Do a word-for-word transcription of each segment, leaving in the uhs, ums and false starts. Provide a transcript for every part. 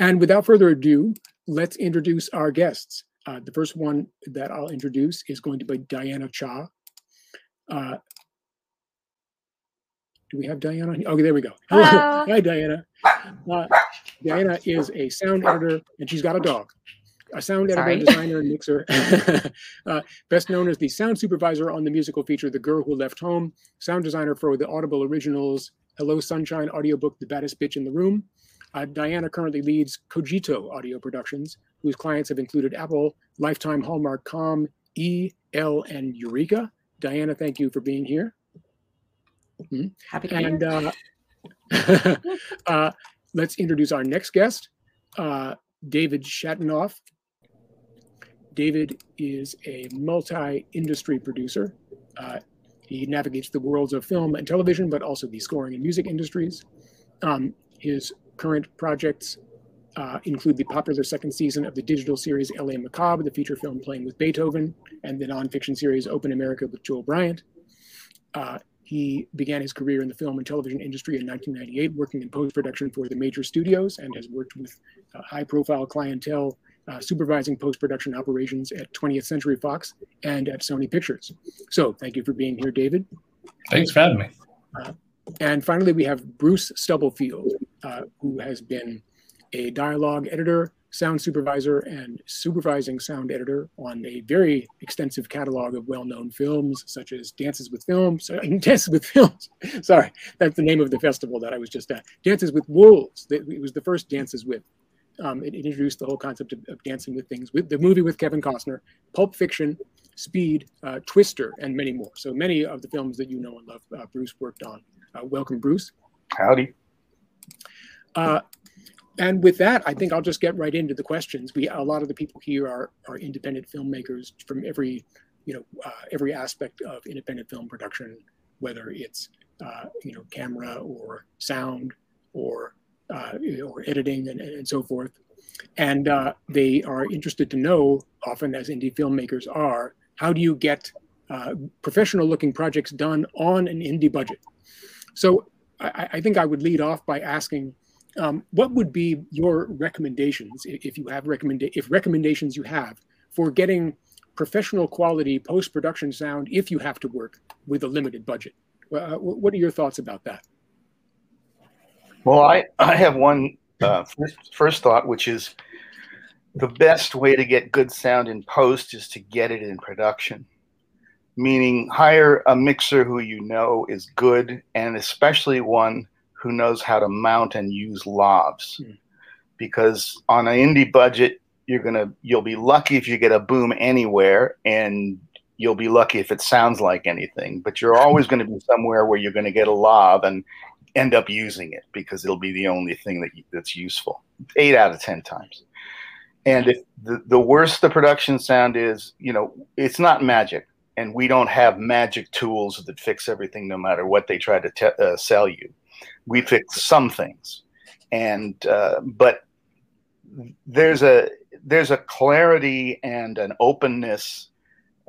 And without further ado, let's introduce our guests. Uh, the first one that I'll introduce is going to be Diana Cha. Uh, do we have Diana? Okay, there we go. Hello. Hello. Hi, Diana. Uh, Diana is a sound editor, and she's got a dog. A sound editor, designer, and mixer, uh, best known as the sound supervisor on the musical feature The Girl Who Left Home, sound designer for the Audible Originals, Hello Sunshine audiobook, The Baddest Bitch in the Room. Uh, Diana currently leads Cogito Audio Productions, whose clients have included Apple, Lifetime, Hallmark, Com, E, L, and Eureka. Diana, thank you for being here. Mm-hmm. Happy to and, be here. Uh, uh, let's introduce our next guest, uh, David Shatinoff. David is a multi-industry producer. Uh, he navigates the worlds of film and television, but also the scoring and music industries. Um, his current projects uh, include the popular second season of the digital series L A Macabre, the feature film Playing with Beethoven, and the nonfiction series Open America with Joel Bryant. Uh, he began his career in the film and television industry in nineteen ninety-eight, working in post-production for the major studios, and has worked with uh, high-profile clientele, Uh, supervising post-production operations at twentieth Century Fox and at Sony Pictures. So thank you for being here, David. Thanks for having me. Uh, and finally, we have Bruce Stubblefield, uh, who has been a dialogue editor, sound supervisor, and supervising sound editor on a very extensive catalog of well-known films, such as Dances with Films. Uh, Dances with Films. Sorry, that's the name of the festival that I was just at. Dances with Wolves. It was the first Dances with. Um, it, it introduced the whole concept of, of dancing with things, with the movie with Kevin Costner, Pulp Fiction, Speed, uh, Twister, and many more. So many of the films that you know and love, uh, Bruce worked on. Uh, welcome, Bruce. Howdy. Uh, and with that, I think I'll just get right into the questions. We a lot of the people here are are independent filmmakers from every, you know, uh, every aspect of independent film production, whether it's uh, you know, camera or sound or Uh, or editing and, and so forth. And uh, they are interested to know, often as indie filmmakers are, how do you get uh, professional looking projects done on an indie budget? So I, I think I would lead off by asking, um, what would be your recommendations, if you have recommend if recommendations you have for getting professional quality post-production sound if you have to work with a limited budget? Uh, what are your thoughts about that? Well, I, I have one uh, first, first thought, which is the best way to get good sound in post is to get it in production, meaning hire a mixer who you know is good, and especially one who knows how to mount and use lobs. Mm. Because on an indie budget, you're gonna, you'll be lucky if you get a boom anywhere, and you'll be lucky if it sounds like anything, but you're always going to be somewhere where you're going to get a lob and end up using it because it'll be the only thing that you, that's useful eight out of ten times. And if the, the worse the production sound is, you know, it's not magic, and we don't have magic tools that fix everything no matter what they try to te uh, sell you. We fix some things, and uh, but there's a there's a clarity and an openness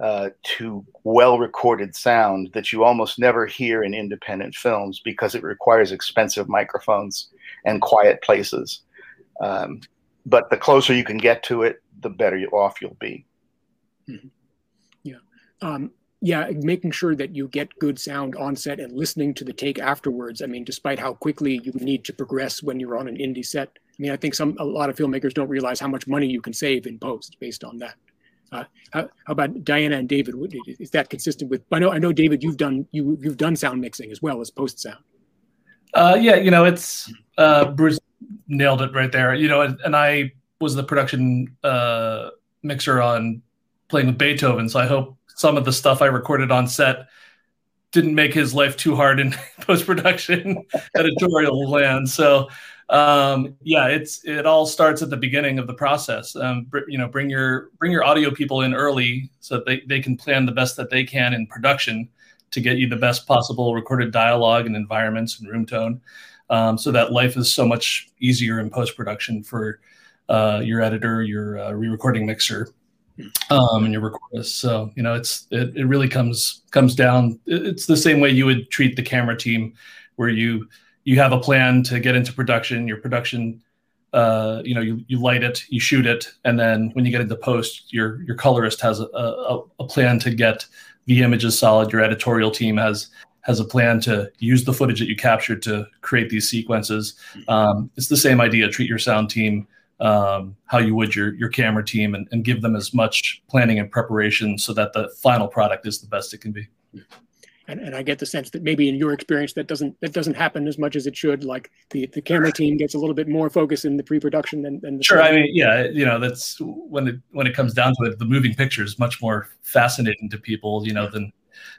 Uh, to well-recorded sound that you almost never hear in independent films because it requires expensive microphones and quiet places. Um, but the closer you can get to it, the better off you'll be. Mm-hmm. Yeah, um, yeah. Making sure that you get good sound on set and listening to the take afterwards. I mean, despite how quickly you need to progress when you're on an indie set. I mean, I think some a lot of filmmakers don't realize how much money you can save in post based on that. Uh, how, how about Diana and David? Is that consistent with? I know, I know, David. You've done you you've done sound mixing as well as post sound. Uh, yeah, you know, it's uh, Bruce nailed it right there. You know, and, and I was the production uh, mixer on Playing with Beethoven, so I hope some of the stuff I recorded on set didn't make his life too hard in post production editorial land. So. Um, yeah, it's, it all starts at the beginning of the process. Um, you know, bring your, bring your audio people in early so that they, they can plan the best that they can in production to get you the best possible recorded dialogue and environments and room tone. Um, so that life is so much easier in post-production for, uh, your editor, your, uh, re-recording mixer, um, and your recordist. So, you know, it's, it, it really comes, comes down. It's the same way you would treat the camera team where you, You have a plan to get into production. Your production uh, you know, you, you light it, you shoot it, and then when you get into post, your your colorist has a, a, a plan to get the images solid. Your editorial team has has a plan to use the footage that you captured to create these sequences. Um, it's the same idea. Treat your sound team um, how you would your your camera team, and, and give them as much planning and preparation so that the final product is the best it can be. And, and I get the sense that maybe in your experience that doesn't that doesn't happen as much as it should. Like the, the camera team gets a little bit more focus in the pre-production than, than the sure. Film. I mean, yeah, you know, that's when it when it comes down to it. The moving picture is much more fascinating to people, you know, than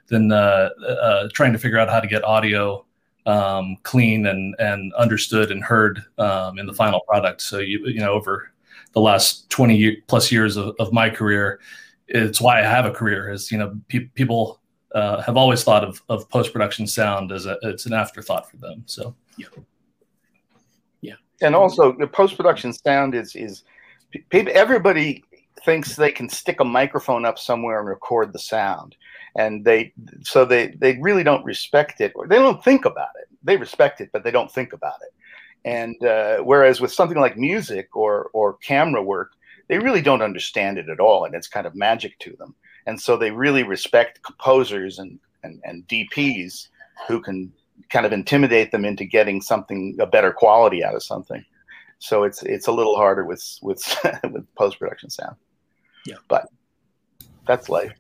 than uh, uh, trying to figure out how to get audio um, clean and and understood and heard um, in the final product. So you you know, over the last twenty plus years of, of my career, it's why I have a career. Is you know, pe people. Uh, have always thought of, of post-production sound as a, it's an afterthought for them. So, yeah. Yeah. And also the post-production sound is, is people, everybody thinks they can stick a microphone up somewhere and record the sound. And they, so they, they really don't respect it, or they don't think about it. They respect it, but they don't think about it. And uh, whereas with something like music or, or camera work, they really don't understand it at all. And it's kind of magic to them. And so they really respect composers and, and, and D Ps who can kind of intimidate them into getting something, a better quality out of something. So it's it's a little harder with with, with post-production sound. Yeah. But that's life.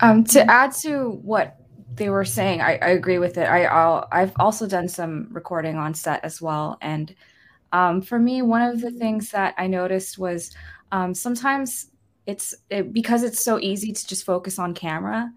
Um, to add to what they were saying, I, I agree with it. I, I'll, I've also done some recording on set as well. And um, for me, one of the things that I noticed was um, sometimes... It's it, because it's so easy to just focus on camera.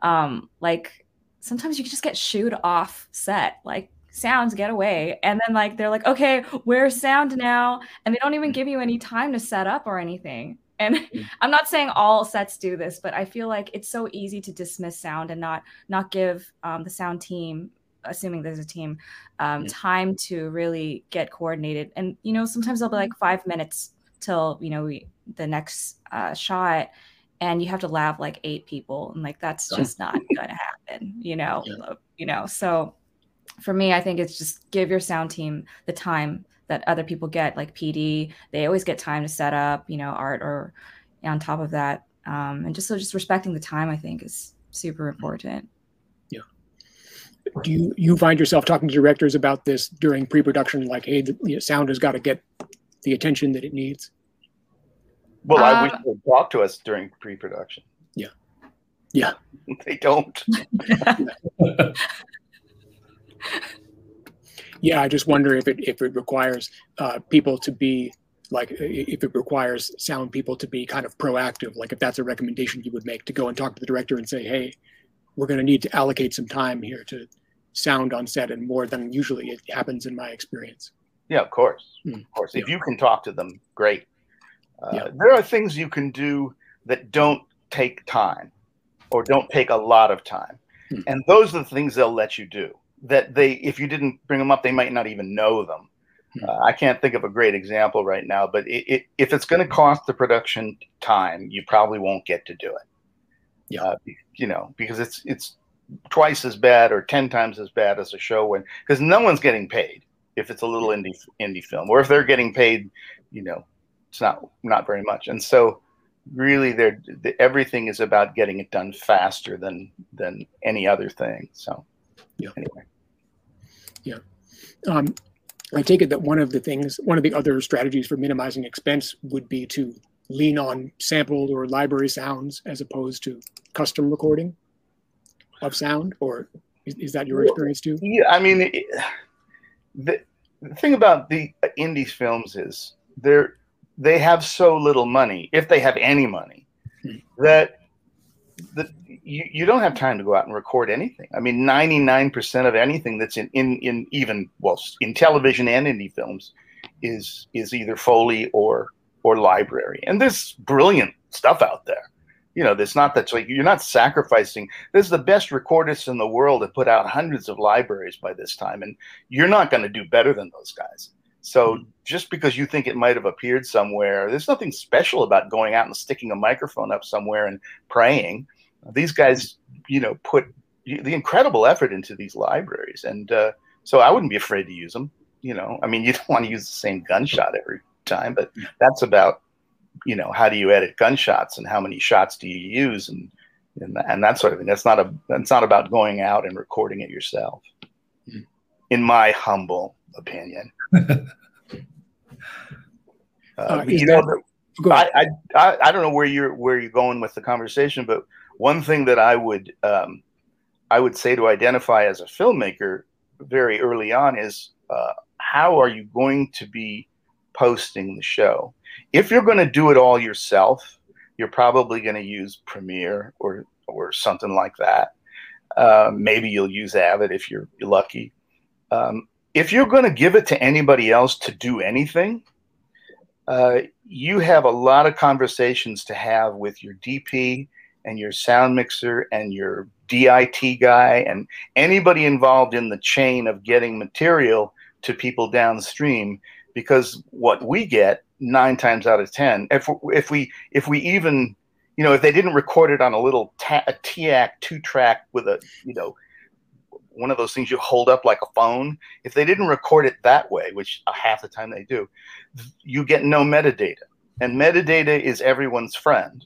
Um, like sometimes you can just get shooed off set, like sounds get away. And then like, they're like, okay, where's sound now? And they don't even give you any time to set up or anything. And I'm not saying all sets do this, but I feel like it's so easy to dismiss sound and not, not give um, the sound team, assuming there's a team, um, time to really get coordinated. And, you know, sometimes they'll be like five minutes till, you know, we, the next uh, shot, and you have to lav like eight people, and like that's just not going to happen, you know. Yeah. You know, so for me, I think it's just give your sound team the time that other people get. Like P D, they always get time to set up, you know, art or you know, on top of that, um, and just so just respecting the time, I think, is super important. Yeah. Do you you find yourself talking to directors about this during pre-production? Like, hey, the, you know, sound has got to get the attention that it needs. Well, I um, wish they'd talk to us during pre-production. Yeah. Yeah. They don't. Yeah, I just wonder if it if it requires uh, people to be, like, if it requires sound people to be kind of proactive, like if that's a recommendation you would make, to go and talk to the director and say, hey, we're going to need to allocate some time here to sound on set, and more than usually it happens in my experience. Yeah, of course. Mm. Of course. If yeah. you can talk to them, great. Uh, yeah. There are things you can do that don't take time or don't take a lot of time. Mm-hmm. And those are the things they'll let you do that they, if you didn't bring them up, they might not even know them. Mm-hmm. Uh, I can't think of a great example right now, but it, it, if it's going to cost the production time, you probably won't get to do it. Yeah. Uh, you know, because it's, it's twice as bad or ten times as bad as a show when, because no one's getting paid if it's a little indie, indie film, or if they're getting paid, you know, it's not not very much. And so really there the, everything is about getting it done faster than than any other thing. So yeah. Anyway. Yeah. Um, I take it that one of the things, one of the other strategies for minimizing expense would be to lean on sampled or library sounds as opposed to custom recording of sound, or is, is that your experience too? Yeah, I mean, it, the, the thing about the indie films is they're, they have so little money, if they have any money, that the, you, you don't have time to go out and record anything. I mean, ninety-nine percent of anything that's in, in, in even, well, in television and indie films is is either Foley or or library. And there's brilliant stuff out there. You know, there's not that's like, you're not sacrificing. There's the best recordists in the world that put out hundreds of libraries by this time, and you're not going to do better than those guys. So just because you think it might have appeared somewhere, there's nothing special about going out and sticking a microphone up somewhere and praying. These guys, you know, put the incredible effort into these libraries. And uh, so I wouldn't be afraid to use them. you know, I mean, you don't want to use the same gunshot every time, but that's about, you know, how do you edit gunshots and how many shots do you use and and, and that sort of thing. That's not a that's not about going out and recording it yourself, in my humble opinion. uh, uh, you know, that, the, I, I I don't know where you're where you're going with the conversation, but one thing that I would um, I would say to identify as a filmmaker very early on is uh, how are you going to be posting the show? If you're going to do it all yourself, you're probably going to use Premiere or or something like that. Uh, maybe you'll use Avid if you're lucky. Um, if you're going to give it to anybody else to do anything, uh, you have a lot of conversations to have with your D P and your sound mixer and your D I T guy and anybody involved in the chain of getting material to people downstream, because what we get nine times out of ten, if if we if we even, you know, if they didn't record it on a little T A C two track with a, you know, one of those things you hold up like a phone, if they didn't record it that way, which half the time they do, you get no metadata. And metadata is everyone's friend.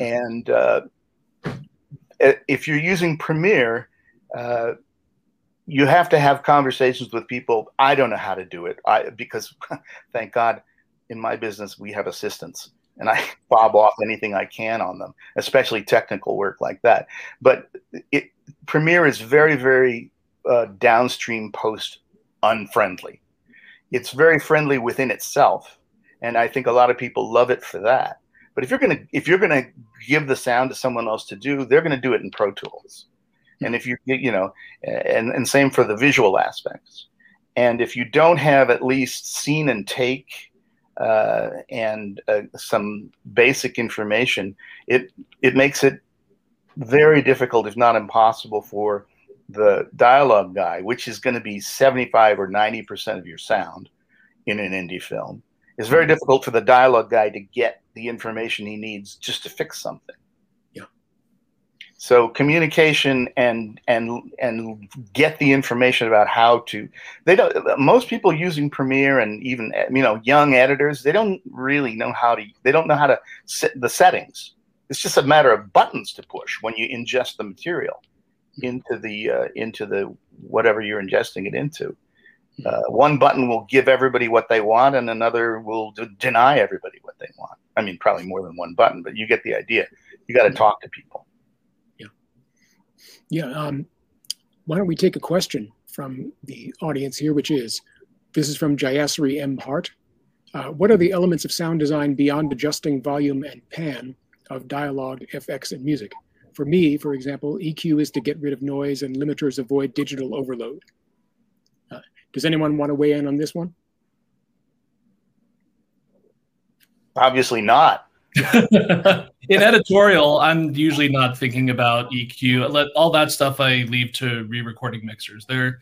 And uh, if you're using Premiere, uh, you have to have conversations with people. I don't know how to do it I, because, thank God, in my business, we have assistants. And I bob off anything I can on them, especially technical work like that. But it, Premiere is very, very uh, downstream post unfriendly. It's very friendly within itself. And I think a lot of people love it for that. But if you're gonna if you're gonna give the sound to someone else to do, they're gonna do it in Pro Tools, and if you you know, and and same for the visual aspects. And if you don't have at least scene and take uh, and uh, some basic information, it it makes it very difficult, if not impossible, for the dialogue guy, which is going to be seventy-five or ninety percent of your sound in an indie film. It's very difficult for the dialogue guy to get the information he needs just to fix something. Yeah. So communication and and and get the information about how to. They don't. Most people using Premiere and even, you know, young editors, they don't really know how to. They don't know how to set the settings. It's just a matter of buttons to push when you ingest the material into the uh, into the whatever you're ingesting it into. Uh, one button will give everybody what they want, and another will d- deny everybody what they want. I mean, probably more than one button, but you get the idea. You got to talk to people. Yeah. Yeah. Um, why don't we take a question from the audience here, which is, this is from Jayasri M. Hart. Uh, what are the elements of sound design beyond adjusting volume and pan of dialogue, F X, and music? For me, for example, E Q is to get rid of noise and limiters avoid digital overload. Does anyone want to weigh in on this one? Obviously not. In editorial, I'm usually not thinking about E Q. Let, all that stuff I leave to re-recording mixers. They're,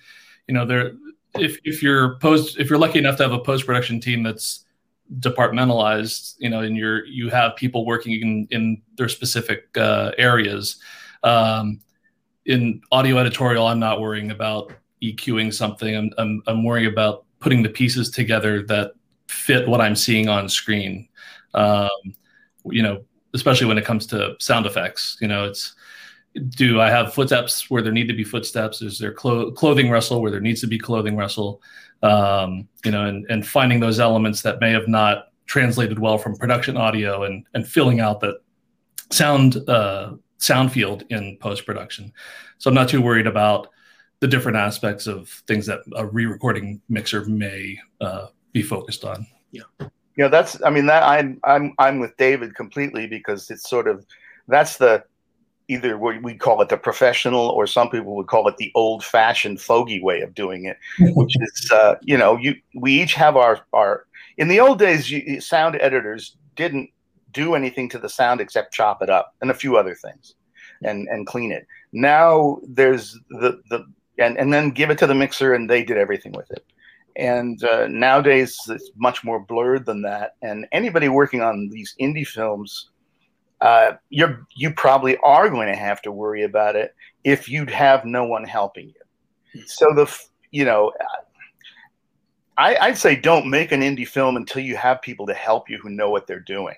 you know, they're if if you're post if you're lucky enough to have a post-production team that's departmentalized, you know, and you're you have people working in, in their specific uh, areas. Um, in audio editorial, I'm not worrying about EQing something. I'm, I'm I'm worrying about putting the pieces together that fit what I'm seeing on screen. Um, you know, especially when it comes to sound effects. You know, it's do I have footsteps where there need to be footsteps? Is there clo- clothing rustle where there needs to be clothing rustle? Um, you know, and and finding those elements that may have not translated well from production audio and and filling out that sound uh, sound field in post production. So I'm not too worried about the different aspects of things that a re-recording mixer may uh, be focused on. Yeah, yeah, that's. I mean, that I'm I'm I'm with David completely, because it's sort of that's the either we we call it the professional, or some people would call it the old-fashioned fogey way of doing it, which is uh, you know you we each have our our. In the old days, you, sound editors didn't do anything to the sound except chop it up and a few other things, and and clean it. Now there's the the And, and then give it to the mixer, and they did everything with it. And uh, nowadays, it's much more blurred than that. And anybody working on these indie films, uh, you're you probably are going to have to worry about it if you'd have no one helping you. So the you know, I, I'd say don't make an indie film until you have people to help you who know what they're doing.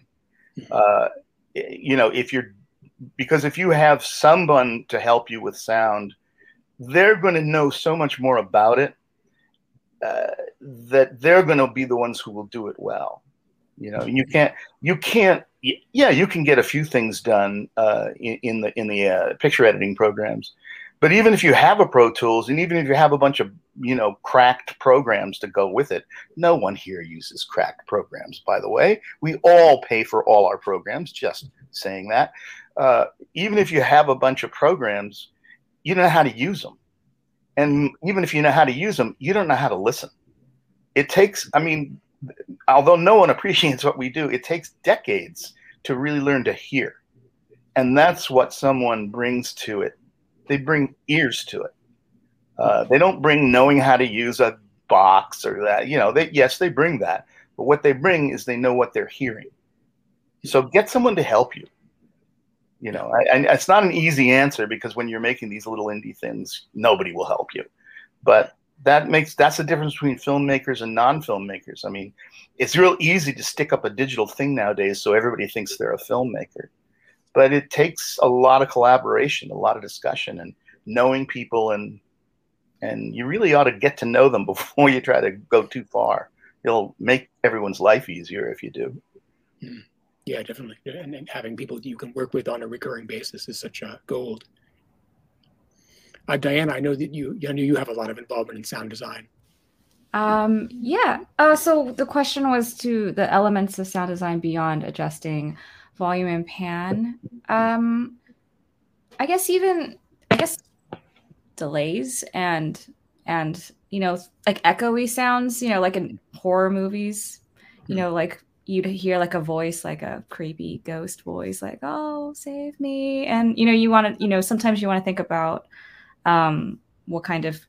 Uh, you know, if you're, because if you have someone to help you with sound, they're going to know so much more about it uh, that they're going to be the ones who will do it well. You know, you can't, you can't, yeah, you can get a few things done uh, in, in the, in the uh, picture editing programs. But even if you have a Pro Tools, and even if you have a bunch of, you know, cracked programs to go with it, no one here uses cracked programs, by the way. We all pay for all our programs, just saying that. Uh, even if you have a bunch of programs, you don't know how to use them. And even if you know how to use them, you don't know how to listen. It takes, I mean, although no one appreciates what we do, it takes decades to really learn to hear. And that's what someone brings to it. They bring ears to it. Uh, they don't bring knowing how to use a box or that, you know, they, yes, they bring that, but what they bring is they know what they're hearing. So get someone to help you. You know, I, I, it's not an easy answer, because when you're making these little indie things, nobody will help you. But that makes, that's the difference between filmmakers and non-filmmakers. I mean, it's real easy to stick up a digital thing nowadays, so everybody thinks they're a filmmaker. But it takes a lot of collaboration, a lot of discussion, and knowing people, and and you really ought to get to know them before you try to go too far. It'll make everyone's life easier if you do. Yeah, definitely. And, and having people you can work with on a recurring basis is such a gold. Uh, Diana, I know that you, I know you have a lot of involvement in sound design. Um, yeah. Uh, so the question was to the elements of sound design beyond adjusting volume and pan. Um, I guess even, I guess delays and, and, you know, like echoey sounds, you know, like in horror movies, you know, like you'd hear like a voice, like a creepy ghost voice, like, oh, save me. And, you know, you want to, you know, sometimes you want to think about um, what kind of,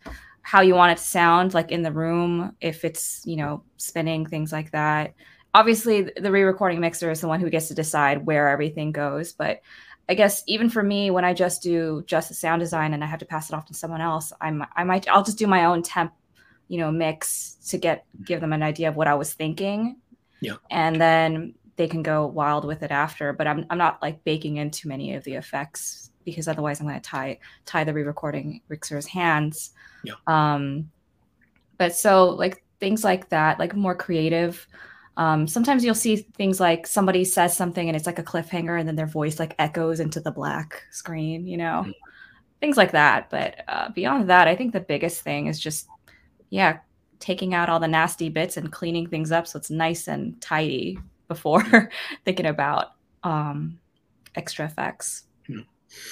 how you want it to sound like in the room, if it's, you know, spinning, things like that. Obviously, the re-recording mixer is the one who gets to decide where everything goes. But I guess even for me, when I just do just the sound design and I have to pass it off to someone else, I'm, I might, I'll just do my own temp, you know, mix to get give them an idea of what I was thinking. Yeah. And then they can go wild with it after. But I'm I'm not like baking in too many of the effects, because otherwise I'm going to tie tie the re-recording mixer's hands. Yeah. Um, but so like things like that, like more creative. Um, sometimes you'll see things like somebody says something and it's like a cliffhanger, and then their voice like echoes into the black screen, you know, mm-hmm. things like that. But uh, beyond that, I think the biggest thing is just, yeah, taking out all the nasty bits and cleaning things up so it's nice and tidy before thinking about um, extra effects. Mm-hmm.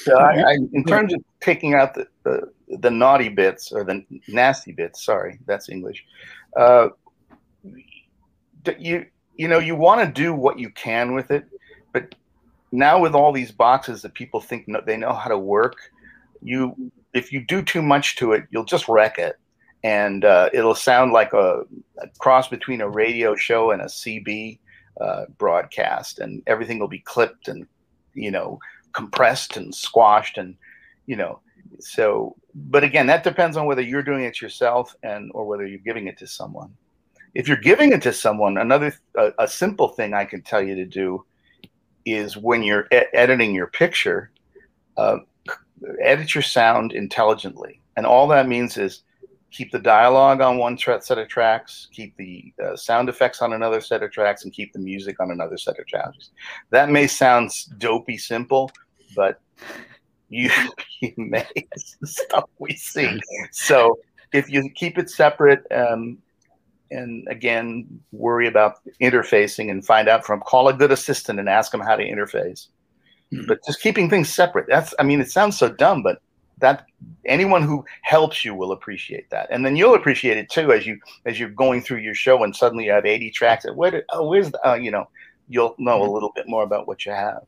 So I, I, in terms of taking out the, the, the naughty bits or the nasty bits, sorry, that's English. Uh, You you know, you want to do what you can with it, but now with all these boxes that people think no, they know how to work, you if you do too much to it, you'll just wreck it. And uh, it'll sound like a, a cross between a radio show and a C B uh, broadcast, and everything will be clipped and, you know, compressed and squashed and, you know, so. But again, that depends on whether you're doing it yourself and or whether you're giving it to someone. If you're giving it to someone, another a, a simple thing I can tell you to do is when you're e- editing your picture, uh, edit your sound intelligently. And all that means is keep the dialogue on one tra- set of tracks, keep the uh, sound effects on another set of tracks, and keep the music on another set of tracks. That may sound dopey simple, but you, you may stuff we see. So if you keep it separate, um, and again, worry about interfacing and find out from, call a good assistant and ask them how to interface. Mm-hmm. But just keeping things separate. That's, I mean, it sounds so dumb, but that anyone who helps you will appreciate that. And then you'll appreciate it too, as you, as you're going through your show and suddenly you have eighty tracks. And where did, oh, where's the, uh, you know, you'll know mm-hmm. a little bit more about what you have.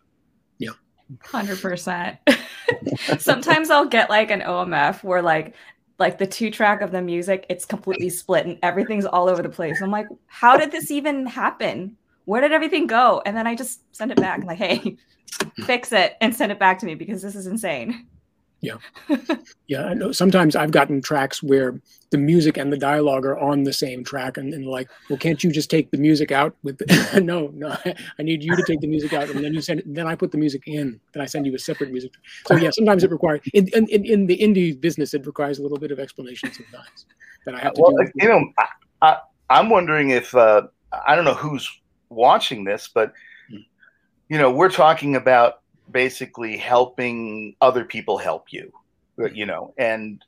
Yeah. one hundred percent. Sometimes I'll get like an O M F where like, like the two track of the music, it's completely split and everything's all over the place. I'm like, how did this even happen? Where did everything go? And then I just send it back. I'm like, hey, fix it and send it back to me because this is insane. Yeah. Yeah, I know sometimes I've gotten tracks where the music and the dialogue are on the same track, and, and like, well, can't you just take the music out with the no, no, I need you to take the music out, and then you send it, then I put the music in, then I send you a separate music. So yeah, sometimes it requires in in, in the indie business, it requires a little bit of explanation sometimes that I have to well, do. You know, I, I, I'm wondering if uh, I don't know who's watching this, but you know, we're talking about basically helping other people help you, you know, and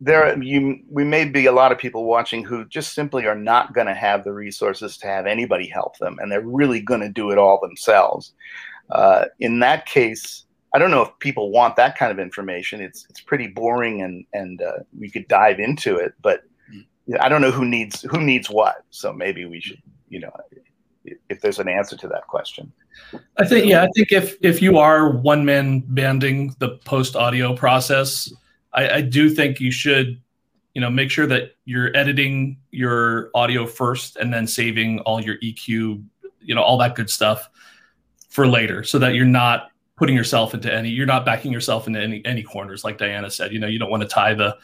there you we may be a lot of people watching who just simply are not going to have the resources to have anybody help them, and they're really going to do it all themselves. Uh, in that case, I don't know if people want that kind of information. It's it's pretty boring, and and uh, we could dive into it, but I don't know who needs who needs what. So maybe we should, you know, if there's an answer to that question. I think, yeah, I think if, if you are one-man banding the post-audio process, I, I do think you should, you know, make sure that you're editing your audio first and then saving all your E Q, you know, all that good stuff for later, so that you're not putting yourself into any, you're not backing yourself into any, any corners. Like Diana said, you know, you don't want to tie the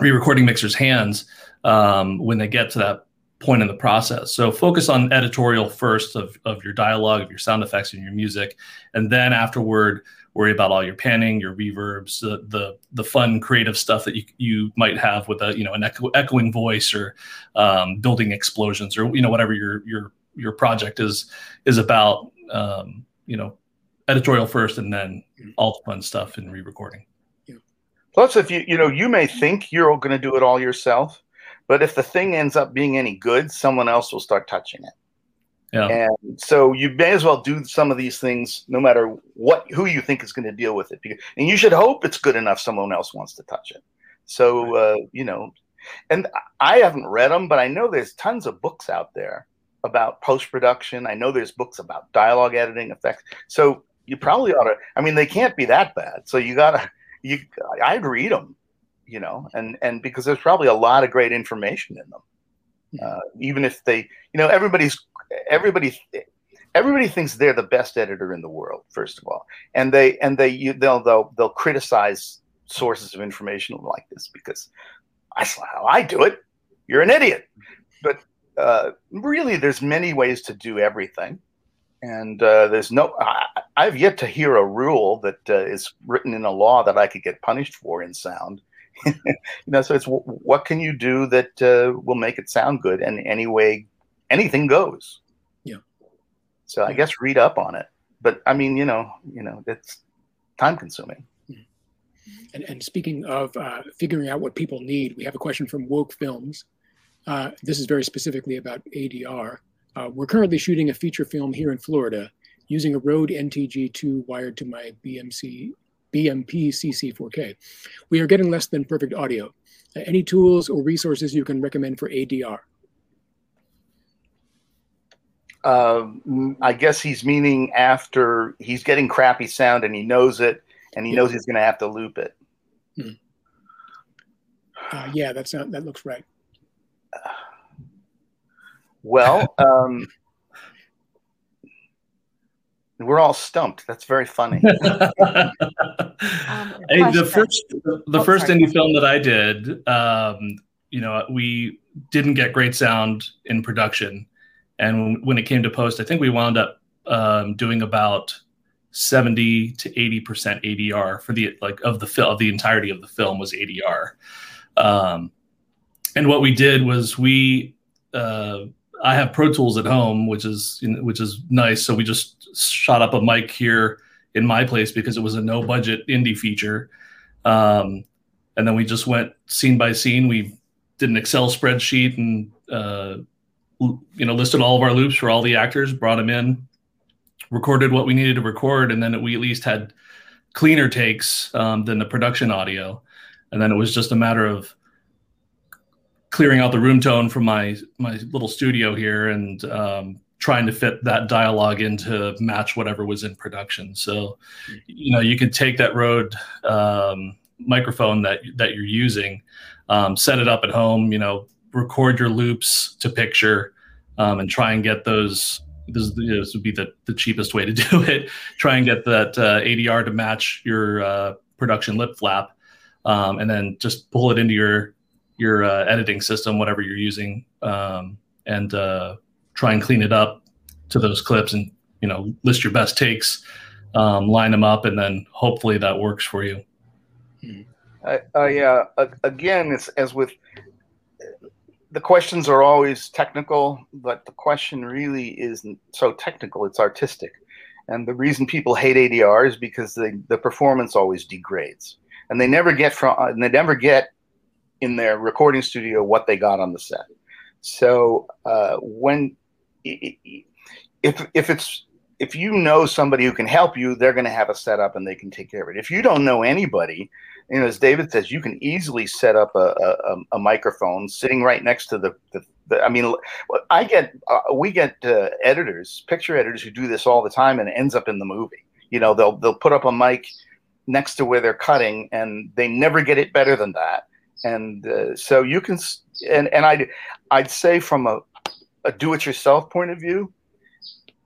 re-recording mixer's hands um, when they get to that point in the process. So focus on editorial first of, of your dialogue, of your sound effects and your music. And then afterward, worry about all your panning, your reverbs, the the, the fun creative stuff that you, you might have with a, you know, an echo, echoing voice or um, building explosions or, you know, whatever your, your, your project is, is about, um, you know, editorial first and then all the fun stuff in re-recording. Yeah. Plus, if you, you know, you may think you're going to do it all yourself, but if the thing ends up being any good, someone else will start touching it. Yeah. And so you may as well do some of these things, no matter what, who you think is going to deal with it. And you should hope it's good enough someone else wants to touch it. So, uh, you know, and I haven't read them, but I know there's tons of books out there about post-production. I know there's books about dialogue editing effects. So you probably ought to, I mean, they can't be that bad. So you got to, you, I'd read them. You know, and, and because there's probably a lot of great information in them, uh, even if they, you know, everybody's, everybody, everybody thinks they're the best editor in the world, first of all. And they, and they, you, they'll, they'll, they'll criticize sources of information like this because that's how I do it. You're an idiot. But uh, really there's many ways to do everything. And uh, there's no, I, I've yet to hear a rule that uh, is written in a law that I could get punished for in sound. You know, so it's w what can you do that uh, will make it sound good? And anyway, anything goes. Yeah. So yeah. I guess read up on it. But I mean, you know, you know, it's time consuming. And, and speaking of uh, figuring out what people need, we have a question from Woke Films. Uh, this is very specifically about A D R. Uh, we're currently shooting a feature film here in Florida using a Rode N T G two wired to my B M C B M P C C four K. We are getting less than perfect audio. Uh, any tools or resources you can recommend for A D R? Uh, I guess he's meaning after he's getting crappy sound and he knows it, and he yeah. knows he's going to have to loop it. Hmm. Uh, yeah, that's not, that looks right. Uh, well, um, we're all stumped. That's very funny. um, hey, the first, the, the oh, first sorry. indie film that I did, um, you know, we didn't get great sound in production, and when it came to post, I think we wound up um, doing about seventy to eighty percent A D R for the like of the film. The entirety of the film was A D R, um, and what we did was we. Uh, I have Pro Tools at home, which is which is nice. So we just shot up a mic here in my place because it was a no-budget indie feature, um, and then we just went scene by scene. We did an Excel spreadsheet and uh, you know listed all of our loops for all the actors, brought them in, recorded what we needed to record, and then we at least had cleaner takes um, than the production audio. And then it was just a matter of clearing out the room tone from my my little studio here and um, trying to fit that dialogue in to match whatever was in production. So, you know, you can take that Rode um, microphone that that you're using, um, set it up at home, you know, record your loops to picture, um, and try and get those. This, you know, this would be the the cheapest way to do it. Try and get that uh, A D R to match your uh, production lip flap, um, and then just pull it into your your uh, editing system, whatever you're using, um, and uh, try and clean it up to those clips, and you know, list your best takes, um, line them up, and then hopefully that works for you. I, I, uh, again, it's, as with the questions are always technical, but the question really isn't so technical; it's artistic. And the reason people hate A D R is because they, the performance always degrades, and they never get from and they never get in their recording studio what they got on the set. So uh, when if if it's if you know somebody who can help you, they're going to have a setup and they can take care of it. If you don't know anybody, you know, as David says, you can easily set up a a, a microphone sitting right next to the. the I mean, I get uh, we get uh, editors, picture editors, who do this all the time, and it ends up in the movie. You know, they'll they'll put up a mic next to where they're cutting, and they never get it better than that. And uh, so you can, and and I'd I'd say from a, a do-it-yourself point of view,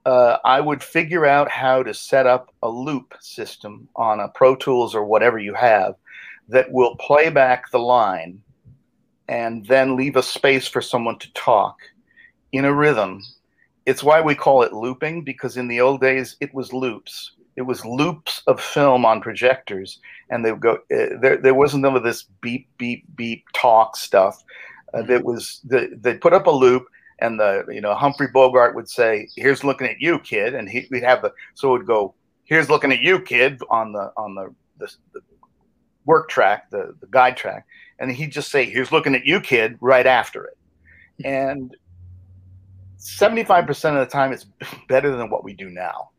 uh, I would figure out how to set up a loop system on a Pro Tools or whatever you have that will play back the line, and then leave a space for someone to talk in a rhythm. It's why we call it looping, because in the old days, it was loops. It was loops of film on projectors, and they would go. Uh, there, there wasn't none of this beep, beep, beep talk stuff. Uh, that was the, they put up a loop, and the you know Humphrey Bogart would say, "Here's looking at you, kid," and he, we'd have the so it would go, "Here's looking at you, kid," on the on the the, the work track, the, the guide track. And he'd just say, "Here's looking at you, kid," right after it. And seventy-five percent of the time, it's better than what we do now.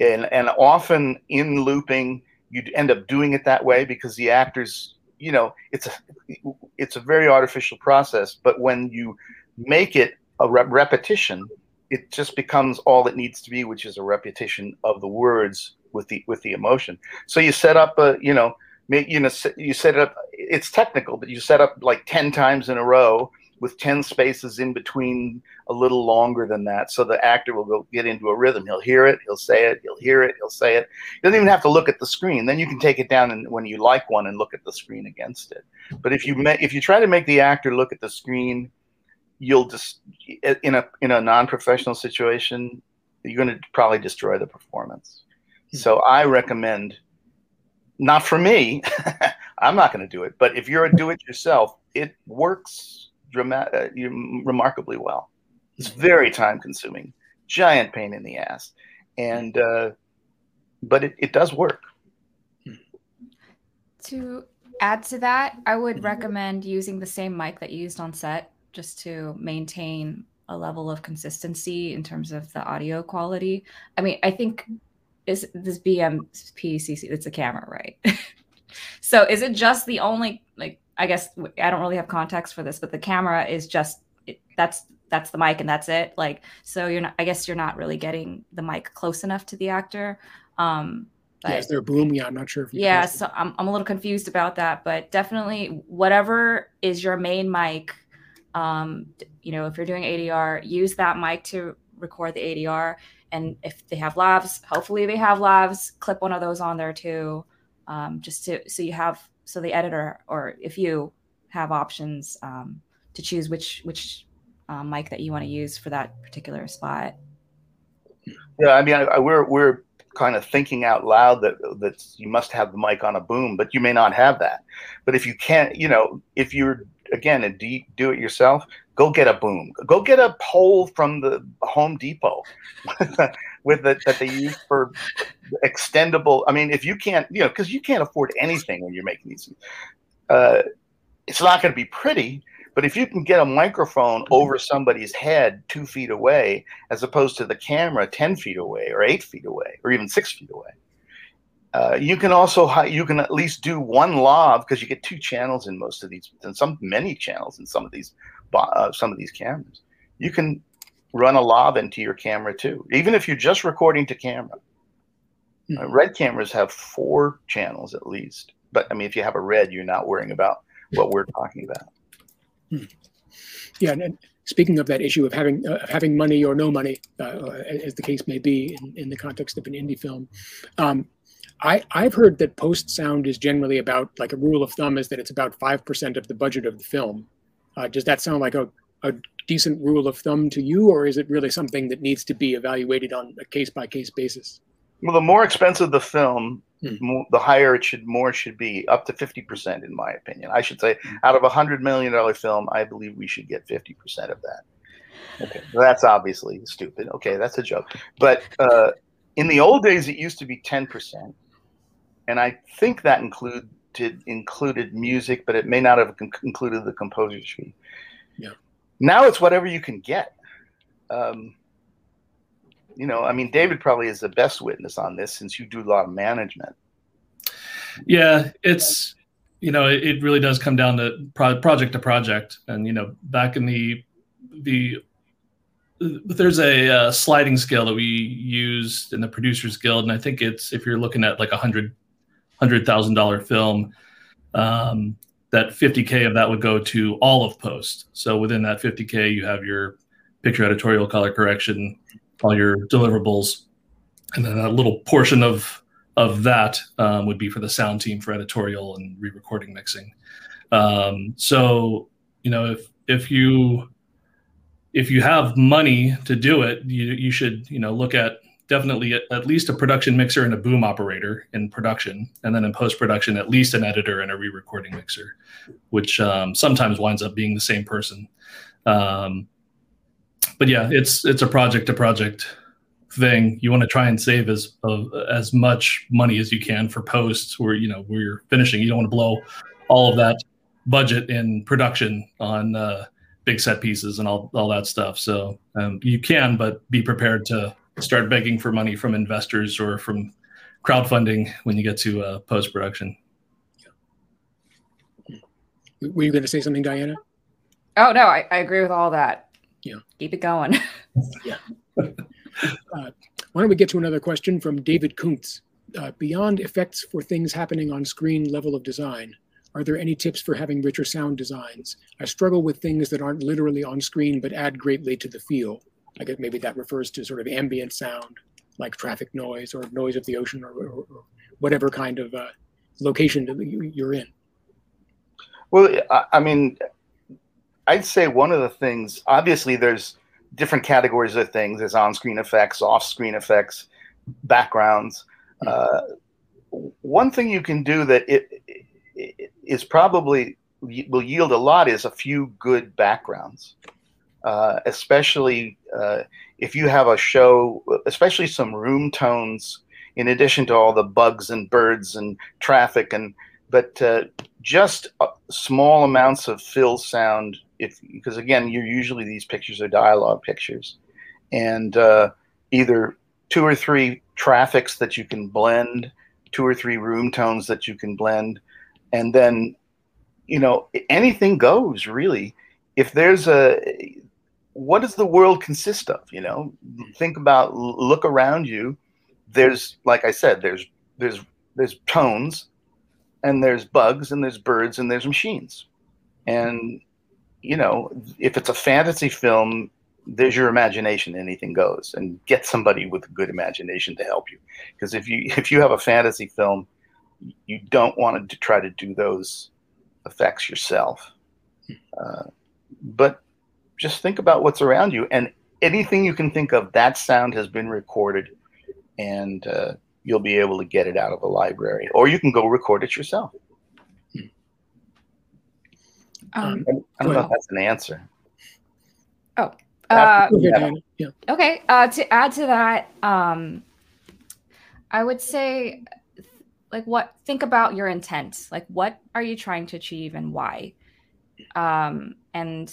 And and often in looping, you'd end up doing it that way because the actors, you know, it's a, it's a very artificial process. But when you make it a re- repetition, it just becomes all it needs to be, which is a repetition of the words with the with the emotion. So you set up a, you know, You know, you set it up. It's technical, but you set up like ten times in a row with ten spaces in between, a little longer than that, so the actor will go get into a rhythm. He'll hear it. He'll say it. He'll hear it. He'll say it. He doesn't even have to look at the screen. Then you can take it down, and when you like one, and look at the screen against it. But if you ma- if you try to make the actor look at the screen, you'll just in a in a non-professional situation, you're going to probably destroy the performance. Mm-hmm. So I recommend. Not for me. I'm not going to do it. But if you're a do-it-yourself, it works dramatic, remarkably well. It's very time-consuming, giant pain in the ass, and uh, but it, it does work. To add to that, I would recommend using the same mic that you used on set just to maintain a level of consistency in terms of the audio quality. I mean, I think. Is this B M P C C? It's a camera, right? So is it just the only, like, I guess I don't really have context for this, but the camera is just, it, that's that's the mic and that's it. Like, so you're not, I guess you're not really getting the mic close enough to the actor. Um, but, yeah, is there a boom? Yeah, I'm not sure. If yeah, so I'm, I'm a little confused about that, but definitely whatever is your main mic, um, you know, if you're doing A D R, use that mic to record the A D R. And if they have lavs, hopefully they have lavs, clip one of those on there too, um, just to so you have so the editor or if you have options um, to choose which which uh, mic that you want to use for that particular spot. Yeah, I mean, I, I, we're we're kind of thinking out loud that that you must have the mic on a boom, but you may not have that. But if you can't, you know, if you're again a do, do it yourself. Go get a boom. Go get a pole from the Home Depot with the, that they use for extendable. I mean, if you can't, you know, because you can't afford anything when you're making these. Uh, it's not going to be pretty, but if you can get a microphone over somebody's head two feet away, as opposed to the camera ten feet away or eight feet away or even six feet away, uh, you can also you can at least do one lav because you get two channels in most of these, and some many channels in some of these. Uh, some of these cameras, you can run a lav into your camera too, even if you're just recording to camera. Mm-hmm. Uh, red cameras have four channels at least, but I mean, if you have a red, you're not worrying about what we're talking about. Hmm. Yeah, and, and speaking of that issue of having uh, of having money or no money, uh, as the case may be, in, in the context of an indie film, um, I, I've heard that post sound is generally about, like a rule of thumb is that it's about five percent of the budget of the film. Uh, does that sound like a, a decent rule of thumb to you, or is it really something that needs to be evaluated on a case-by-case basis? Well, the more expensive the film, hmm. more, the higher it should more should be, up to fifty percent in my opinion. I should say, out of a one hundred million dollar film, I believe we should get fifty percent of that. Okay, well, that's obviously stupid. Okay, that's a joke. But uh, in the old days, it used to be ten percent. And I think that included included music, but it may not have included the composer's fee. Yeah. Now it's whatever you can get. Um, you know, I mean, David probably is the best witness on this, since you do a lot of management. Yeah, it's, you know, it, it really does come down to pro project to project. And, you know, back in the, the there's a uh, sliding scale that we used in the Producers Guild. And I think it's, if you're looking at like a hundred, hundred thousand dollar film, um, that fifty K of that would go to all of post. So within that fifty K, you have your picture editorial, color correction, all your deliverables. And then a little portion of, of that um, would be for the sound team for editorial and re-recording mixing. Um, so, you know, if, if you, if you have money to do it, you, you should, you know, look at definitely at, at least a production mixer and a boom operator in production. And then in post-production, at least an editor and a re-recording mixer, which um, sometimes winds up being the same person. Um, but yeah, it's, it's a project to project thing. You want to try and save as, uh, as much money as you can for posts where, you know, where you're finishing. You don't want to blow all of that budget in production on, uh, big set pieces and all, all that stuff. So um, you can, but be prepared to start begging for money from investors or from crowdfunding when you get to uh, post-production. Yeah. Were you going to say something, Diana? Oh, no, I, I agree with all that. Yeah. Keep it going. Yeah. Uh, why don't we get to another question from David Kuntz. Uh, beyond effects for things happening on screen level of design, are there any tips for having richer sound designs? I struggle with things that aren't literally on screen, but add greatly to the feel. I guess maybe that refers to sort of ambient sound, like traffic noise or noise of the ocean, or, or, or whatever kind of uh, location that you're in. Well, I mean, I'd say one of the things, obviously there's different categories of things. There's on-screen effects, off-screen effects, backgrounds. Mm-hmm. Uh, one thing you can do that it, it is probably will yield a lot is a few good backgrounds, uh, especially uh, if you have a show, especially some room tones, in addition to all the bugs and birds and traffic. And but uh, just small amounts of fill sound, if because again, you're usually these pictures are dialogue pictures, and uh, either two or three traffics that you can blend, two or three room tones that you can blend. And then, you know, anything goes, really. If there's a, what does the world consist of, you know? Think about, look around you. There's, like I said, there's, there's, there's tones, and there's bugs, and there's birds, and there's machines. And, you know, if it's a fantasy film, there's your imagination, anything goes. And get somebody with a good imagination to help you. Because if you, if you have a fantasy film, you don't want to try to do those effects yourself. Uh, but just think about what's around you, and anything you can think of, that sound has been recorded, and uh, you'll be able to get it out of a library, or you can go record it yourself. Um, I don't know if that's an answer. Oh, uh, yeah. Okay. Uh, to add to that, um, I would say, like what, think about your intent. Like what are you trying to achieve and why? Um, and,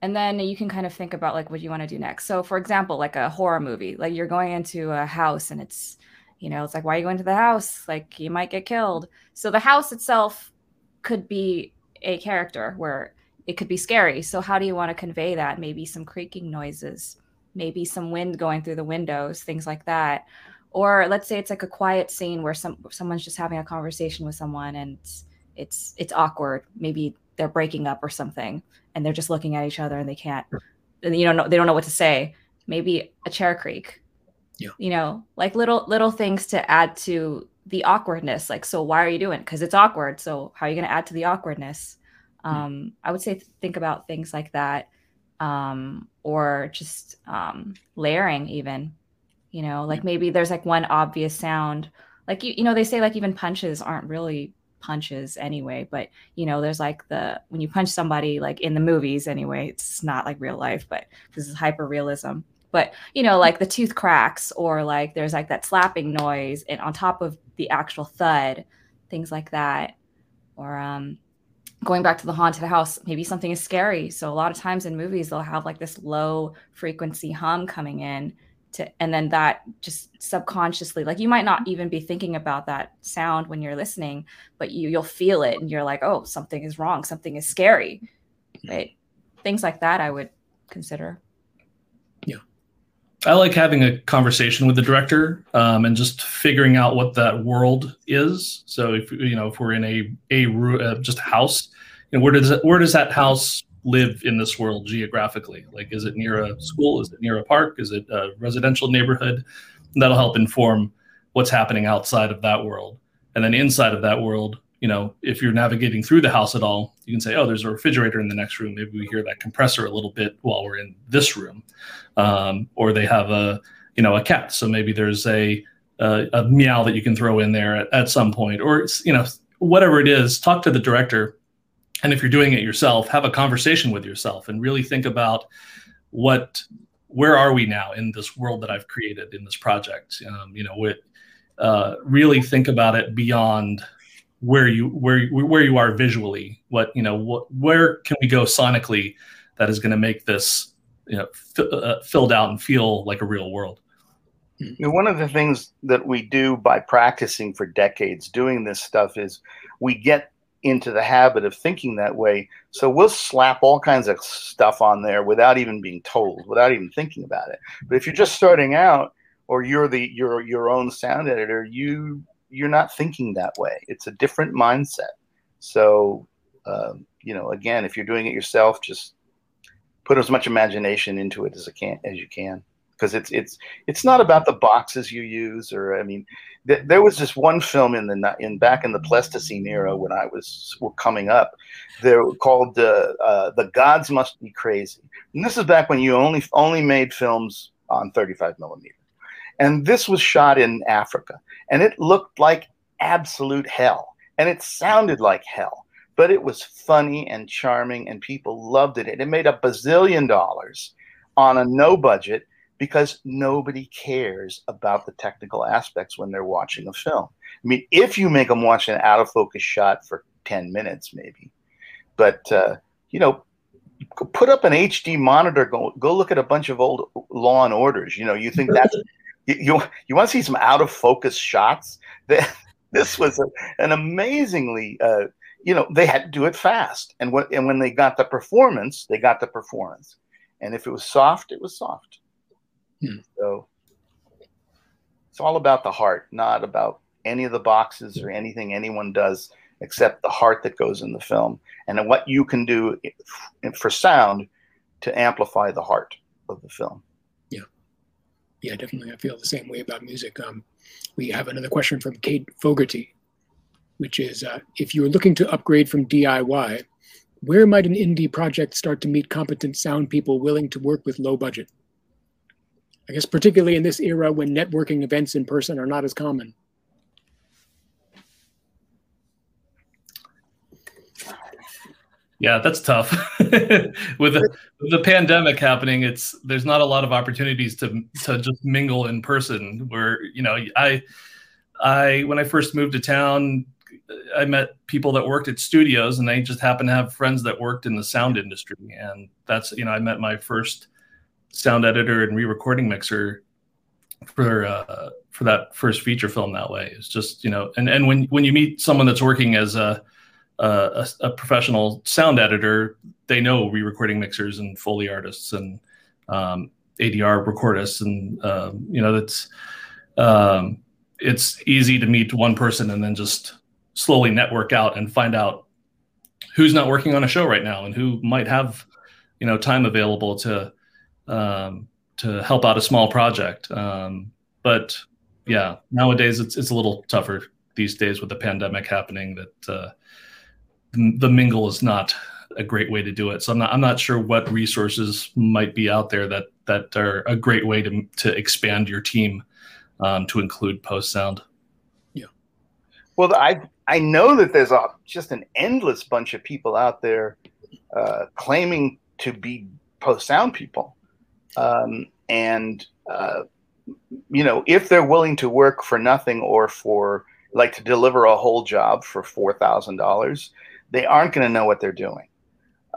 and then you can kind of think about like what you want to do next. So for example, like a horror movie, like you're going into a house and it's, you know, it's like, why are you going to the house? Like you might get killed. So the house itself could be a character where it could be scary. So how do you want to convey that? Maybe some creaking noises, maybe some wind going through the windows, things like that. Or let's say it's like a quiet scene where some someone's just having a conversation with someone and it's, it's it's awkward. Maybe they're breaking up or something and they're just looking at each other and they can't, you know, no, they don't know what to say. Maybe a chair creak, yeah. You know, like little little things to add to the awkwardness. Like, so why are you doing it? Because it's awkward. So how are you going to add to the awkwardness? Um, I would say th- think about things like that, um, or just um, layering even, you know, like maybe there's like one obvious sound. Like, you, you know, they say like even punches aren't really punches anyway, but, you know, there's like the, when you punch somebody, like in the movies anyway, it's not like real life, but this is hyper realism. But, you know, like the tooth cracks, or like there's like that slapping noise and on top of the actual thud, things like that. Or um, going back to the haunted house, maybe something is scary. So a lot of times in movies, they'll have like this low frequency hum coming in to, and then that just subconsciously, like you might not even be thinking about that sound when you're listening, but you, you'll feel it and you're like, oh, something is wrong. Something is scary. Right? Things like that I would consider. Yeah. I like having a conversation with the director um, and just figuring out what that world is. So if, you know, if we're in a, a uh, just a house, you know, where does it, where does that house live in this world geographically? Like, is it near a school? Is it near a park? Is it a residential neighborhood? And that'll help inform what's happening outside of that world. And then inside of that world, you know, if you're navigating through the house at all, you can say, oh, there's a refrigerator in the next room. Maybe we hear that compressor a little bit while we're in this room. Um, or they have a, you know, a cat. So maybe there's a, a, a meow that you can throw in there at, at some point, or, you know, whatever it is, talk to the director. And if you're doing it yourself, have a conversation with yourself and really think about what, where are we now in this world that I've created in this project? Um, you know, with, uh, really think about it beyond where you where where you are visually, what you know, what, where can we go sonically that is going to make this, you know, f- uh, filled out and feel like a real world. One of the things that we do by practicing for decades doing this stuff is we get into the habit of thinking that way. So we'll slap all kinds of stuff on there without even being told, without even thinking about it. But if you're just starting out, or you're the you're your own sound editor, you you're not thinking that way. It's a different mindset. So, uh, you know, again, if you're doing it yourself, just put as much imagination into it as you can, as you can, because it's it's it's not about the boxes you use. Or I mean, th- there was this one film in the in back in the Pleistocene era when I was were coming up. They're called the uh, uh, The Gods Must Be Crazy, and this is back when you only only made films on thirty-five millimeter. And this was shot in Africa, and it looked like absolute hell, and it sounded like hell, but it was funny and charming, and people loved it. And it made a bazillion dollars on a no budget because nobody cares about the technical aspects when they're watching a film. I mean, if you make them watch an out of focus shot for ten minutes, maybe, but uh, you know, put up an H D monitor, go go look at a bunch of old Law and Orders. You know, you think that's You, you you want to see some out of focus shots? This was a, an amazingly, uh, you know, they had to do it fast. And what and when they got the performance, they got the performance. And if it was soft, it was soft. Hmm. So it's all about the heart, not about any of the boxes or anything anyone does, except the heart that goes in the film and what you can do for sound to amplify the heart of the film. Yeah, definitely. I feel the same way about music. Um, we have another question from Kate Fogarty, which is, uh, if you're looking to upgrade from D I Y, where might an indie project start to meet competent sound people willing to work with low budget? I guess particularly in this era when networking events in person are not as common. Yeah, that's tough. With the, the pandemic happening, it's there's not a lot of opportunities to to just mingle in person. Where you know, I I when I first moved to town, I met people that worked at studios, and they just happened to have friends that worked in the sound industry, and that's you know, I met my first sound editor and re-recording mixer for uh, for that first feature film that way. It's just you know, and and when when you meet someone that's working as a Uh, a, a professional sound editor, they know re-recording mixers and Foley artists and um, A D R recordists, and um, you know that's um, it's easy to meet one person and then just slowly network out and find out who's not working on a show right now and who might have you know time available to um, to help out a small project. Um, but yeah, nowadays it's it's a little tougher these days with the pandemic happening that uh, the mingle is not a great way to do it. So I'm not, I'm not sure what resources might be out there that, that are a great way to, to expand your team um, to include post sound. Yeah. Well, I, I know that there's a, just an endless bunch of people out there uh, claiming to be post sound people. Um, and, uh, you know, if they're willing to work for nothing or for like to deliver a whole job for four thousand dollars, they aren't going to know what they're doing.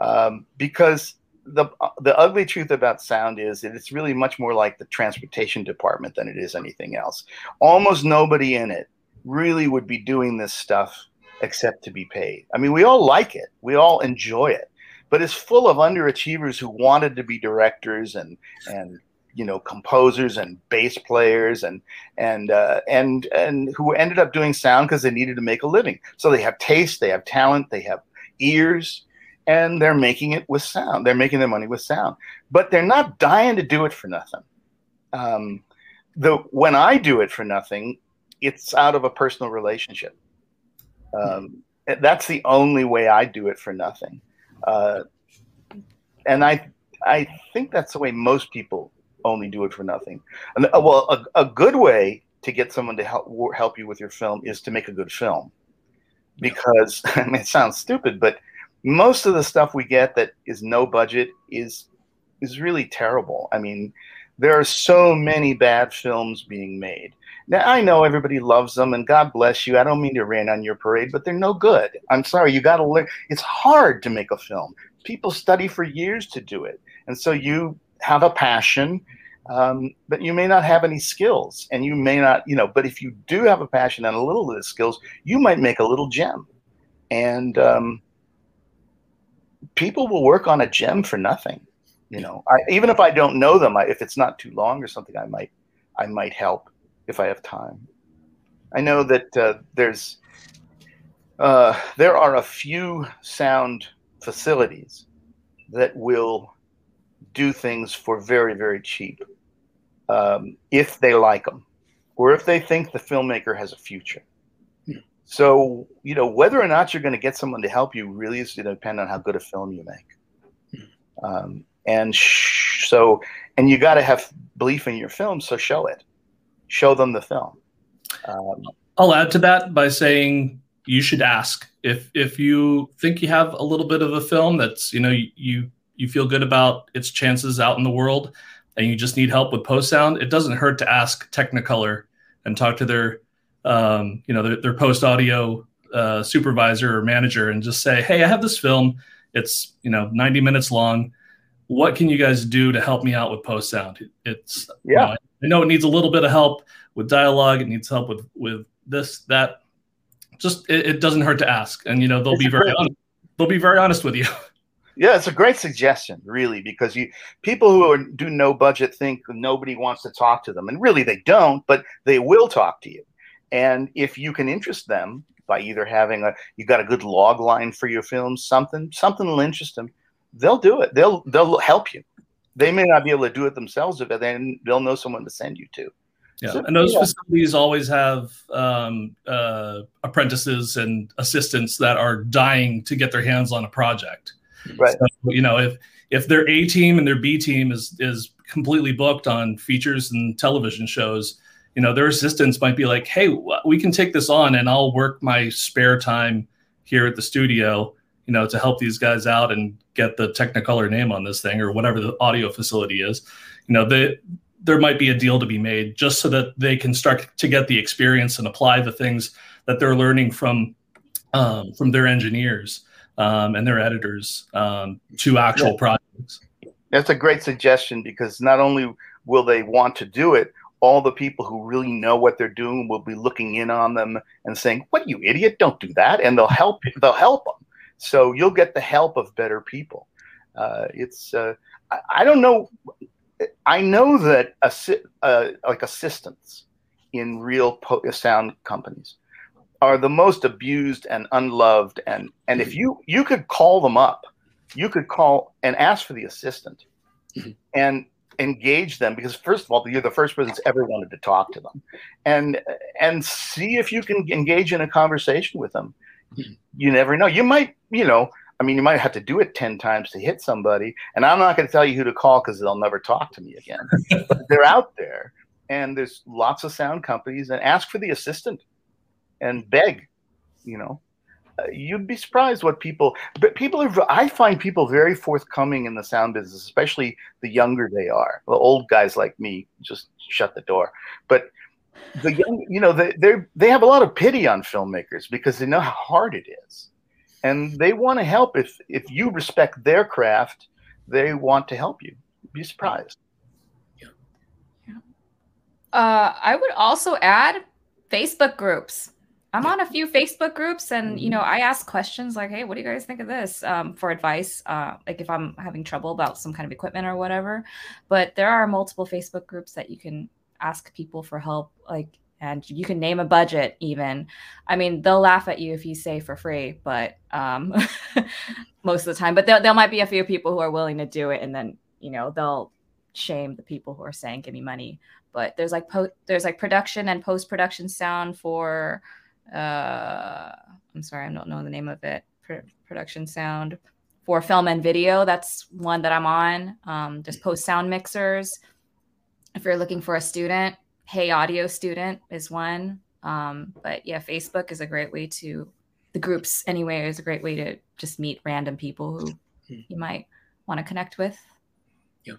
Um, because the the ugly truth about sound is that it's really much more like the transportation department than it is anything else. Almost nobody in it really would be doing this stuff except to be paid. I mean, we all like it. We all enjoy it. But it's full of underachievers who wanted to be directors and and you know composers and bass players and and uh, and and who ended up doing sound because they needed to make a living. So they have taste, they have talent, they have ears, and they're making it with sound. They're making their money with sound, but they're not dying to do it for nothing. Um, the when I do it for nothing, it's out of a personal relationship. Um, that's the only way I do it for nothing. Uh, and I, I think that's the way most people only do it for nothing. And uh, well, a, a good way to get someone to help help you with your film is to make a good film, because I mean, it sounds stupid, but most of the stuff we get that is no budget is is really terrible. I mean, there are so many bad films being made. Now, I know everybody loves them, and God bless you. I don't mean to rain on your parade, but they're no good. I'm sorry. You got to learn. It's hard to make a film. People study for years to do it. And so you have a passion, um, but you may not have any skills. And you may not, you know, but if you do have a passion and a little bit of skills, you might make a little gem. And um, people will work on a gem for nothing. You know, I, even if I don't know them, I, if it's not too long or something, I might, I might help. If I have time. I know that uh, there's uh, there are a few sound facilities that will do things for very, very cheap um, if they like them or if they think the filmmaker has a future. Yeah. So, you know, whether or not you're going to get someone to help you really is going to depend on how good a film you make. Yeah. Um, and sh- so, and you got to have belief in your film, so show it. Show them the film. Um, I'll add to that by saying you should ask if if you think you have a little bit of a film that's, you know, you you feel good about its chances out in the world and you just need help with post sound. It doesn't hurt to ask Technicolor and talk to their um, you know their, their post audio uh, supervisor or manager and just say, hey, I have this film. It's you know ninety minutes long. What can you guys do to help me out with post sound? It's yeah. You know, I know it needs a little bit of help with dialogue. It needs help with, with this, that. Just it, it doesn't hurt to ask, and you know they'll it's be very honest. they'll be very honest with you. Yeah, it's a great suggestion, really, because you people who are, do no budget think nobody wants to talk to them, and really they don't, but they will talk to you. And if you can interest them by either having a you got a good log line for your film, something something will interest them. They'll do it. They'll they'll help you. They may not be able to do it themselves, but then they'll know someone to send you to. Yeah, so, and those yeah. facilities always have um, uh, apprentices and assistants that are dying to get their hands on a project. Right. So, you know, if if their A team and their B team is is completely booked on features and television shows, you know, their assistants might be like, "Hey, we can take this on, and I'll work my spare time here at the studio." You know, to help these guys out and get the Technicolor name on this thing or whatever the audio facility is, you know, they, there might be a deal to be made just so that they can start to get the experience and apply the things that they're learning from um, from their engineers um, and their editors um, to actual yeah. projects. That's a great suggestion because not only will they want to do it, all the people who really know what they're doing will be looking in on them and saying, "What, you idiot? Don't do that!" And they'll help. They'll help them. So you'll get the help of better people. Uh, it's uh, I, I don't know. I know that assi- uh, like assistants in real po- sound companies are the most abused and unloved. And, and if you, you could call them up, you could call and ask for the assistant. Mm-hmm. And engage them, because first of all, you're the first person that's ever wanted to talk to them, and and see if you can engage in a conversation with them. You never know. You might, you know, I mean, you might have to do it ten times to hit somebody, and I'm not going to tell you who to call because they'll never talk to me again. But they're out there, and there's lots of sound companies, and ask for the assistant and beg, you know. Uh, you'd be surprised what people, but people are, I find people very forthcoming in the sound business, especially the younger they are. The old guys like me just shut the door. But the young, you know, they they're, they have a lot of pity on filmmakers because they know how hard it is. And they want to help. If, if you respect their craft, they want to help you. You'd be surprised. Yeah. Yeah. Uh, I would also add Facebook groups. I'm on a few Facebook groups, and, you know, I ask questions like, hey, what do you guys think of this, um, for advice, uh, like if I'm having trouble about some kind of equipment or whatever. But there are multiple Facebook groups that you can ask people for help, like, and you can name a budget even. I mean, they'll laugh at you if you say for free, but um, most of the time. But there, there might be a few people who are willing to do it, and then, you know, they'll shame the people who are saying, give me money. But there's like po- there's like production and post-production sound for... Uh, I'm sorry, I don't know the name of it. Pro- production sound for film and video. That's one that I'm on. Um, there's post sound mixers. If you're looking for a student, Hey Audio Student is one. Um, but yeah, Facebook is a great way to, the groups anyway, is a great way to just meet random people who you might want to connect with. Yeah.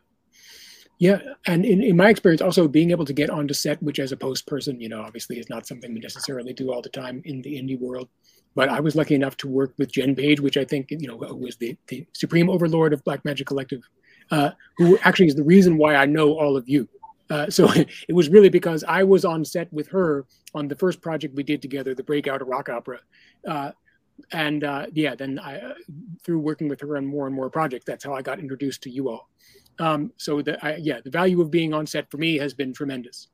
Yeah, and in, in my experience, also being able to get onto set, which as a post person, you know, obviously is not something we necessarily do all the time in the indie world. But I was lucky enough to work with Jen Page, which I think, you know, was the, the supreme overlord of Black Magic Collective, uh, who actually is the reason why I know all of you. Uh, so it was really because I was on set with her on the first project we did together, the Breakout, a rock opera. Uh, and uh, yeah, then I, uh, through working with her on more and more projects, that's how I got introduced to you all. Um, so the, I, yeah, the value of being on set for me has been tremendous,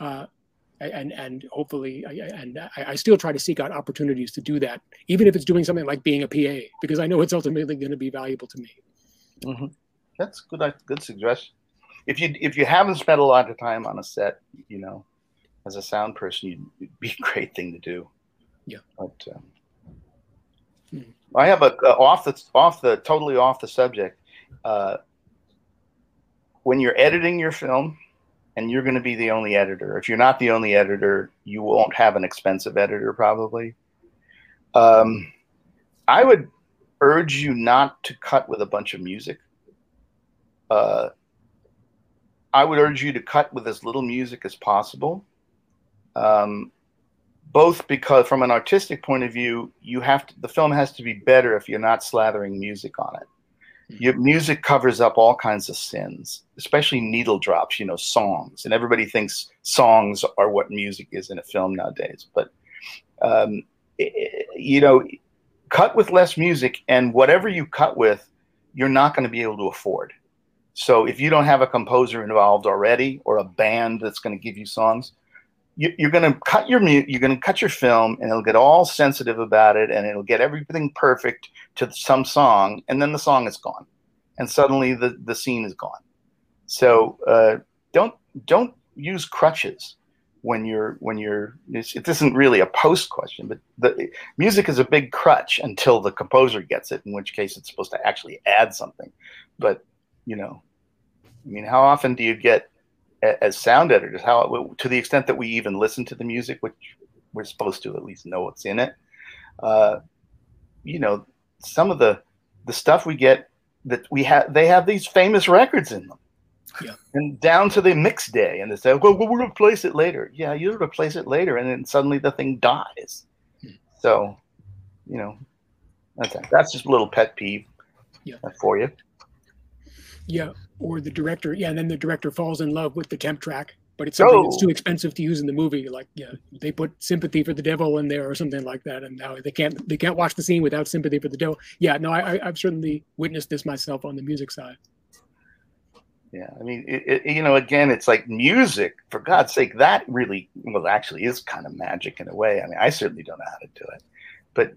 uh, and and hopefully, I, and I, I still try to seek out opportunities to do that, even if it's doing something like being a P A, because I know it's ultimately going to be valuable to me. Mm-hmm. That's good. Good suggestion. If you if you haven't spent a lot of time on a set, you know, as a sound person, you'd, it'd be a great thing to do. Yeah. But um, mm-hmm. I have a, a off the off the totally off the subject. Uh, When you're editing your film, and you're going to be the only editor. If you're not the only editor, you won't have an expensive editor probably. Um, I would urge you not to cut with a bunch of music. Uh, I would urge you to cut with as little music as possible. Um, both because from an artistic point of view, you have to, the film has to be better if you're not slathering music on it. Your music covers up all kinds of sins, especially needle drops, you know, songs. And everybody thinks songs are what music is in a film nowadays. But, um, it, you know, cut with less music, and whatever you cut with, you're not going to be able to afford. So if you don't have a composer involved already, or a band that's going to give you songs, you, you're going to cut your mu- you're going to cut your film, and it'll get all sensitive about it, and it'll get everything perfect to some song, and then the song is gone, and suddenly the, the scene is gone. So uh, don't don't use crutches when you're when you're. It's, it isn't really a post question, but the music is a big crutch until the composer gets it, in which case it's supposed to actually add something. But you know, I mean, how often do you get as sound editors? How, to the extent that we even listen to the music, which we're supposed to at least know what's in it, uh, you know. Some of the, the stuff we get that we have, they have these famous records in them, yeah. And down to the mix day, and they say, "Well, we'll replace it later." Yeah, you'll replace it later, and then suddenly the thing dies. Hmm. So, you know, that's that's just a little pet peeve, yeah, for you. Yeah, or the director. Yeah, and then the director falls in love with the temp track, but it's something oh. that's too expensive to use in the movie. Like, yeah, they put "Sympathy for the Devil" in there or something like that, and now they can't they can't watch the scene without "Sympathy for the Devil." Yeah, no, I, I've certainly witnessed this myself on the music side. Yeah, I mean, it, it, you know, again, it's like music, for God's sake, that really, well, actually is kind of magic in a way. I mean, I certainly don't know how to do it, but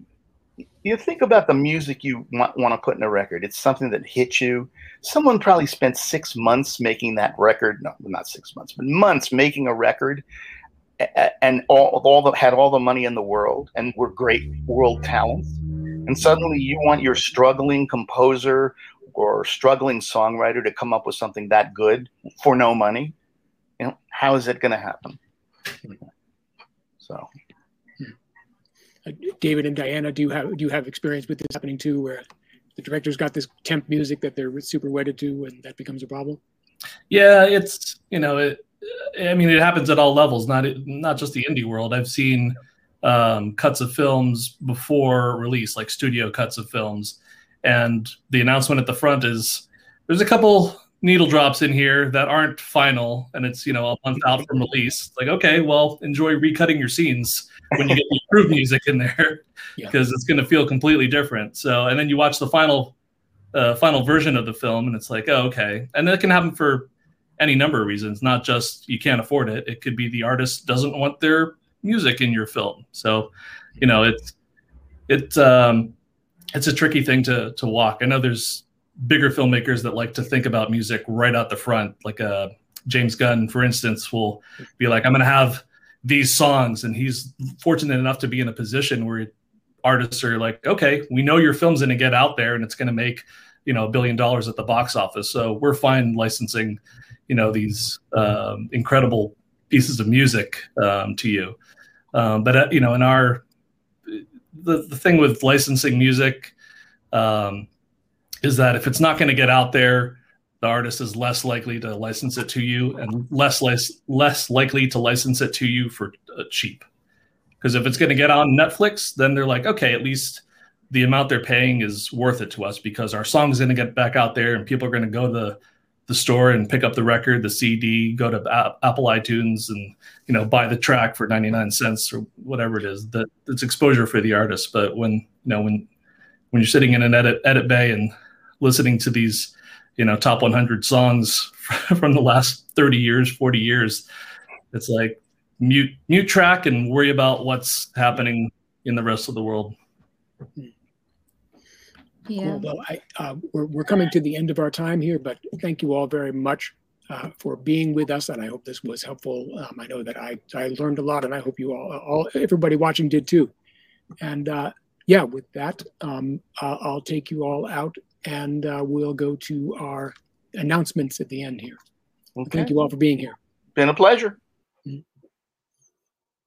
you think about the music you want, want to put in a record. It's something that hits you. Someone probably spent six months making that record. No, not six months, but months making a record, and all all the, had all the money in the world and were great world talents. And suddenly you want your struggling composer or struggling songwriter to come up with something that good for no money. You know, how is it going to happen? So. David and Diana, do you have do you have experience with this happening too, where the director's got this temp music that they're super wedded to, and that becomes a problem? Yeah, it's you know, it, I mean, it happens at all levels, not not just the indie world. I've seen um, cuts of films before release, like studio cuts of films, and the announcement at the front is there's a couple needle drops in here that aren't final, and it's you know a month out from release. It's like, okay, well, enjoy recutting your scenes when you get the approved music in there, because yeah. it's going to feel completely different. So, and then you watch the final, uh, final version of the film, and it's like, oh, okay. And that can happen for any number of reasons, not just you can't afford it. It could be the artist doesn't want their music in your film. So, you know, it's it's um, it's a tricky thing to to walk. I know there's bigger filmmakers that like to think about music right out the front, like uh, James Gunn, for instance, will be like, I'm going to have these songs. And he's fortunate enough to be in a position where artists are like, okay, we know your film's going to get out there and it's going to make, you know, a billion dollars at the box office. So we're fine licensing, you know, these um, incredible pieces of music um, to you. Um, but, uh, you know, in our, the, the thing with licensing music, um, is that if it's not going to get out there, the artist is less likely to license it to you and less less, less likely to license it to you for uh, cheap. Because if it's going to get on Netflix, then they're like, okay, at least the amount they're paying is worth it to us because our song is going to get back out there and people are going to go to the, the store and pick up the record, the C D, go to a- Apple iTunes and you know buy the track for ninety-nine cents or whatever it is. That it's exposure for the artist. But when you know when when you're sitting in an edit edit bay and listening to these, you know, top one hundred songs from the last thirty years, forty years, it's like mute, mute track and worry about what's happening in the rest of the world. Yeah. Cool. Well, I, uh, we're, we're coming to the end of our time here, but thank you all very much uh, for being with us. And I hope this was helpful. Um, I know that I, I learned a lot and I hope you all, all everybody watching did too. And uh, yeah, with that, um, uh, I'll take you all out. And uh, we'll go to our announcements at the end here. Okay. Thank you all for being here. Been a pleasure. Mm-hmm.